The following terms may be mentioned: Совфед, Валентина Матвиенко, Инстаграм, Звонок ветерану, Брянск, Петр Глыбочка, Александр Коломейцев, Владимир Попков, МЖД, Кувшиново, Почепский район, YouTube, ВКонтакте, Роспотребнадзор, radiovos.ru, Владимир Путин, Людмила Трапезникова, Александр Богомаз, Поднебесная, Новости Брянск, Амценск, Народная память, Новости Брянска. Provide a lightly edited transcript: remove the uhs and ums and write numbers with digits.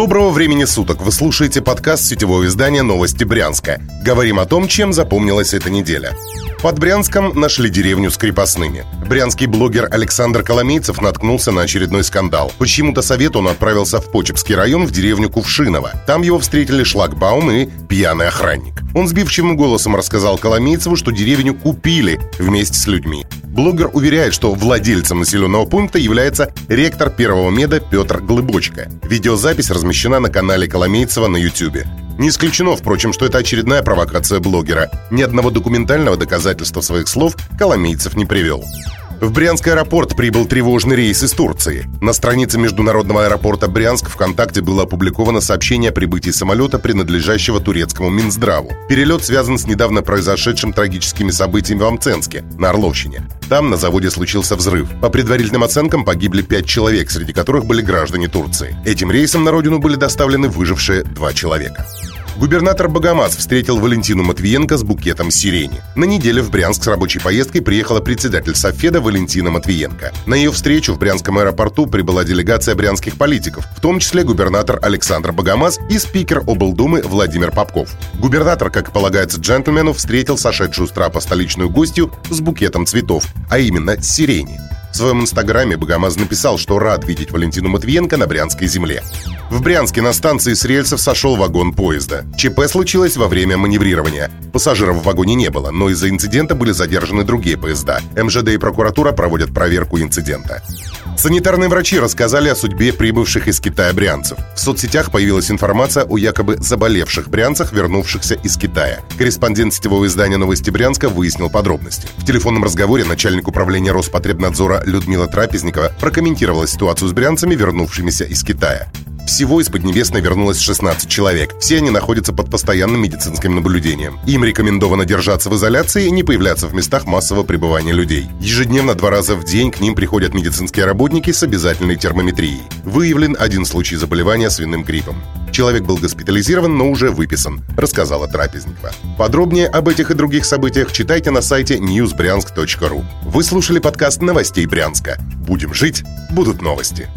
Доброго времени суток! Вы слушаете подкаст сетевого издания «Новости Брянска». Говорим о том, чем запомнилась эта неделя. Под Брянском нашли деревню с крепостными. Брянский блогер Александр Коломейцев наткнулся на очередной скандал. По чьему-то совету он отправился в Почепский район, в деревню Кувшиново. Там его встретили шлагбаум и пьяный охранник. Он сбивчивым голосом рассказал Коломейцеву, что деревню купили вместе с людьми. Блогер уверяет, что владельцем населенного пункта является ректор первого меда Петр Глыбочка. Видеозапись размещена на канале Коломейцева на YouTube. Не исключено, впрочем, что это очередная провокация блогера. Ни одного документального доказательства своих слов Коломейцев не привел. В Брянский аэропорт прибыл тревожный рейс из Турции. На странице международного аэропорта Брянск ВКонтакте было опубликовано сообщение о прибытии самолета, принадлежащего турецкому Минздраву. Перелет связан с недавно произошедшим трагическими событиями в Амценске, на Орловщине. Там на заводе случился взрыв. По предварительным оценкам погибли 5 человек, среди которых были граждане Турции. Этим рейсом на родину были доставлены выжившие 2 человека. Губернатор Богомаз встретил Валентину Матвиенко с букетом сирени. На неделе в Брянск с рабочей поездкой приехала председатель Совфеда Валентина Матвиенко. На ее встречу в Брянском аэропорту прибыла делегация брянских политиков, в том числе губернатор Александр Богомаз и спикер облдумы Владимир Попков. Губернатор, как полагается джентльмену, встретил сошедшую с трапа столичную гостью с букетом цветов, а именно сирени. В своем инстаграме Богомаз написал, что рад видеть Валентину Матвиенко на брянской земле. В Брянске на станции с рельсов сошел вагон поезда. ЧП случилось во время маневрирования. Пассажиров в вагоне не было, но из-за инцидента были задержаны другие поезда. МЖД и прокуратура проводят проверку инцидента. Санитарные врачи рассказали о судьбе прибывших из Китая брянцев. В соцсетях появилась информация о якобы заболевших брянцах, вернувшихся из Китая. Корреспондент сетевого издания «Новости Брянска» выяснил подробности. В телефонном разговоре начальник управления Роспотребнадзора Людмила Трапезникова прокомментировала ситуацию с брянцами, вернувшимися из Китая. Всего из Поднебесной вернулось 16 человек. Все они находятся под постоянным медицинским наблюдением. Им рекомендовано держаться в изоляции и не появляться в местах массового пребывания людей. Ежедневно 2 раза в день к ним приходят медицинские работники с обязательной термометрией. Выявлен 1 случай заболевания свиным гриппом. Человек был госпитализирован, но уже выписан, рассказала Трапезникова. Подробнее об этих и других событиях читайте на сайте newsbryansk.ru. Вы слушали подкаст «Новостей Брянска». Будем жить, будут новости.